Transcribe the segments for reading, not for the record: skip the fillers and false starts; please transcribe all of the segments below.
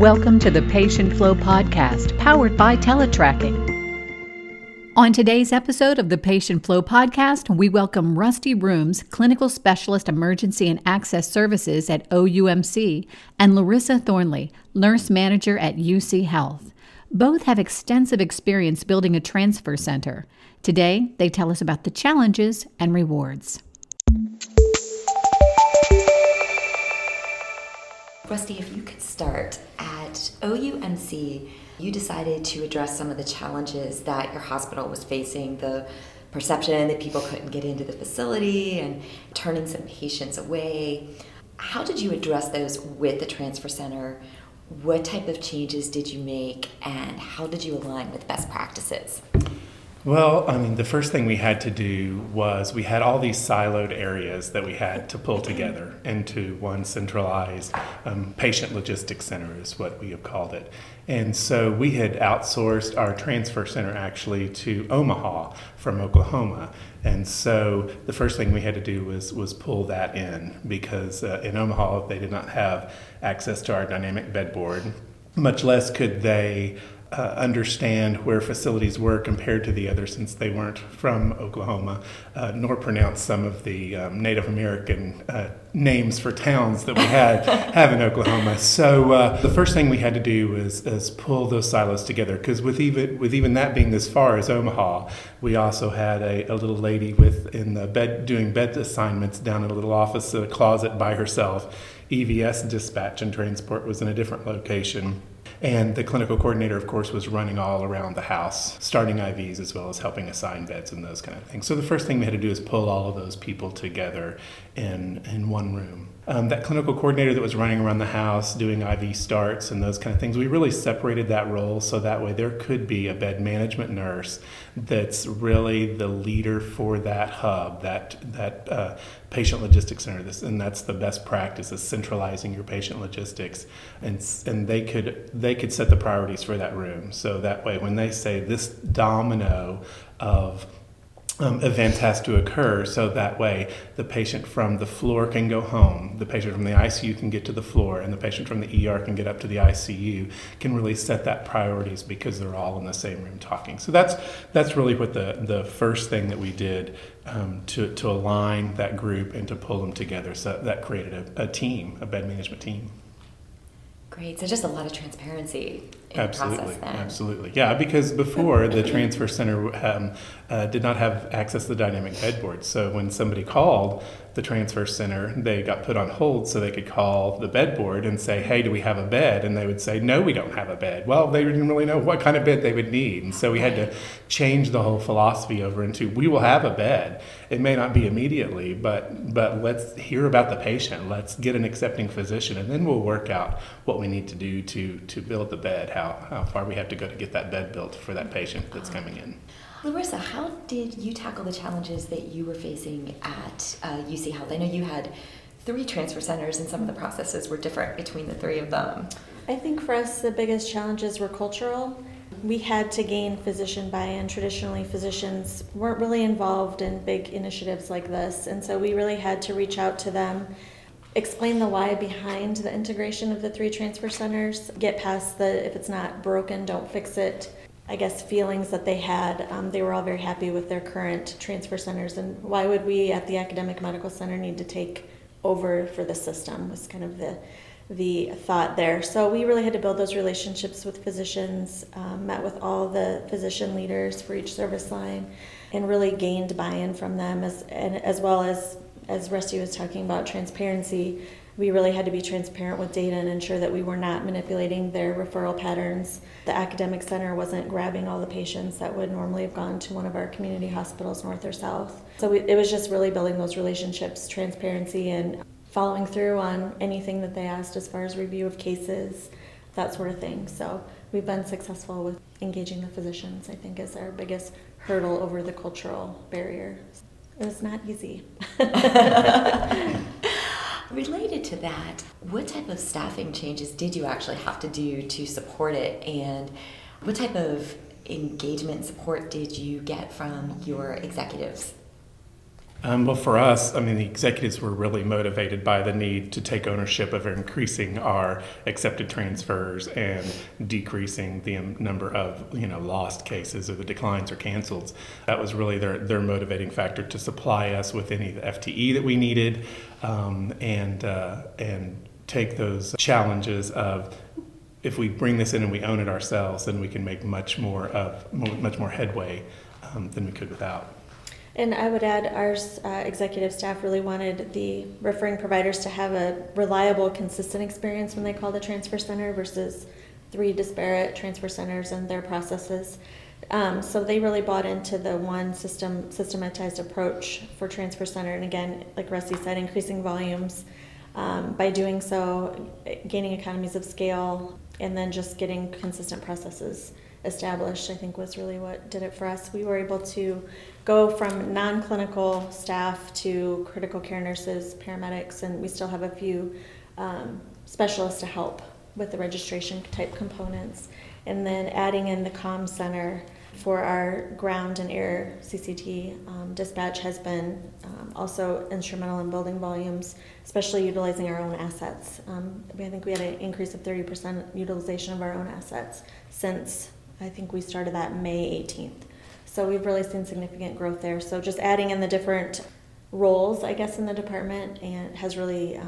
Welcome to the Patient Flow Podcast, powered by Teletracking. On today's episode of the Patient Flow Podcast, we welcome Rusty Rooms, Clinical Specialist Emergency and Access Services at OUMC, and Larissa Thornley, Nurse Manager at UC Health. Both have extensive experience building a transfer center. Today, they tell us about the challenges and rewards. Rusty, if you could start at OUMC, you decided to address some of the challenges that your hospital was facing, the perception that people couldn't get into the facility and turning some patients away. How did you address those with the transfer center? What type of changes did you make, and how did you align with best practices? Well, the first thing we had to do was we had all these siloed areas that we had to pull together into one centralized patient logistics center is what we have called it. And so we had outsourced our transfer center actually to Omaha from Oklahoma. And so the first thing we had to do was pull that in because in Omaha they did not have access to our dynamic bed board, much less could they understand where facilities were compared to the others since they weren't from Oklahoma, nor pronounce some of the Native American names for towns that we have in Oklahoma. So the first thing we had to do is pull those silos together, because with even that being as far as Omaha, we also had a little lady in the bed doing bed assignments down in a little office a closet by herself. EVS dispatch and transport was in a different location. And the clinical coordinator, of course, was running all around the house, starting IVs as well as helping assign beds and those kind of things. So the first thing we had to do is pull all of those people together in one room. That clinical coordinator that was running around the house doing IV starts and those kind of things, we really separated that role so that way there could be a bed management nurse that's really the leader for that hub, that patient logistics center. And that's the best practice, is centralizing your patient logistics, and they could set the priorities for that room. So that way when they say this domino of events has to occur, so that way the patient from the floor can go home, the patient from the ICU can get to the floor, and the patient from the ER can get up to the ICU, can really set that priorities because they're all in the same room talking. So that's really what the first thing that we did to align that group and to pull them together. So that created a team, a bed management team. Great. So just a lot of transparency in the process then. Absolutely. Yeah, because before the transfer center did not have access to the dynamic bed board. So when somebody called the transfer center, they got put on hold so they could call the bed board and say, hey, do we have a bed? And they would say, no, we don't have a bed. Well, they didn't really know what kind of bed they would need. And so we had to change the whole philosophy over into, we will have a bed. It may not be immediately, but let's hear about the patient. Let's get an accepting physician, and then we'll work out what we need to do to build the bed, how far we have to go to get that bed built for that patient that's coming in. Larissa, how did you tackle the challenges that you were facing at UC Health? I know you had 3 transfer centers and some of the processes were different between the 3 of them. I think for us the biggest challenges were cultural. We had to gain physician buy-in. Traditionally, physicians weren't really involved in big initiatives like this, and so we really had to reach out to them, explain the why behind the integration of the 3 transfer centers, get past the if it's not broken, don't fix it, I guess, feelings that they had. They were all very happy with their current transfer centers, and why would we at the academic medical center need to take over for the system was kind of the thought there. So we really had to build those relationships with physicians, met with all the physician leaders for each service line, and really gained buy-in from them, as well as Rusty was talking about transparency. We really had to be transparent with data and ensure that we were not manipulating their referral patterns. The academic center wasn't grabbing all the patients that would normally have gone to one of our community hospitals, north or south. So it was just really building those relationships, transparency, and following through on anything that they asked as far as review of cases, that sort of thing. So we've been successful with engaging the physicians, I think, is our biggest hurdle over the cultural barrier. It was not easy. Related to that, what type of staffing changes did you actually have to do to support it, and what type of engagement support did you get from your executives? Well, for us, I mean, the executives were really motivated by the need to take ownership of increasing our accepted transfers and decreasing the number of, lost cases or the declines or cancels. That was really their motivating factor to supply us with any of the FTE that we needed, and take those challenges of, if we bring this in and we own it ourselves, then we can make much more headway than we could without. And I would add, our executive staff really wanted the referring providers to have a reliable, consistent experience when they call the transfer center versus 3 disparate transfer centers and their processes. So they really bought into the one systematized approach for transfer center. And again, like Rusty said, increasing volumes by doing so, gaining economies of scale, and then just getting consistent processes established, I think, was really what did it for us. We were able to go from non-clinical staff to critical care nurses, paramedics, and we still have a few specialists to help with the registration type components. And then adding in the comm center for our ground and air CCT dispatch has been also instrumental in building volumes, especially utilizing our own assets. I think we had an increase of 30% utilization of our own assets since I think we started that May 18th. So we've really seen significant growth there. So just adding in the different roles, I guess, in the department and has really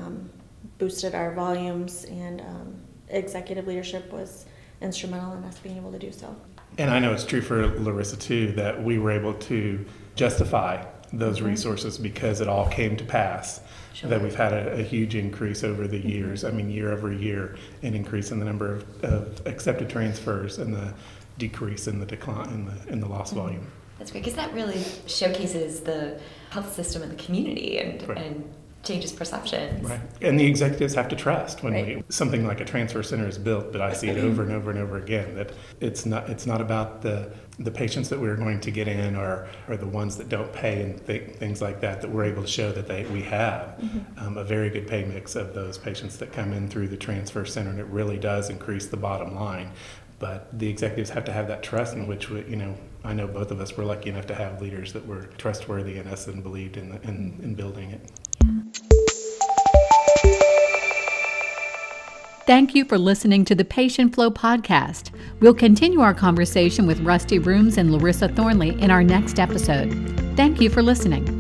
boosted our volumes, and executive leadership was instrumental in us being able to do so. And I know it's true for Larissa, too, that we were able to justify those resources because it all came to pass. Sure. That we've had a huge increase over the years. I mean, year over year, an increase in the number of accepted transfers and the decrease in the decline in the loss volume. That's great, because that really showcases the health system and the community, and right. And changes perceptions. Right, and the executives have to trust when right. Something like a transfer center is built. But I see it over and over and over again that it's not about the patients that we're going to get in or the ones that don't pay and things like that we're able to show that we have a very good pay mix of those patients that come in through the transfer center, and it really does increase the bottom line. But the executives have to have that trust, in which I know both of us were lucky enough to have leaders that were trustworthy in us and believed in building it. Thank you for listening to the Patient Flow podcast. We'll continue our conversation with Rusty Rooms and Larissa Thornley in our next episode. Thank you for listening.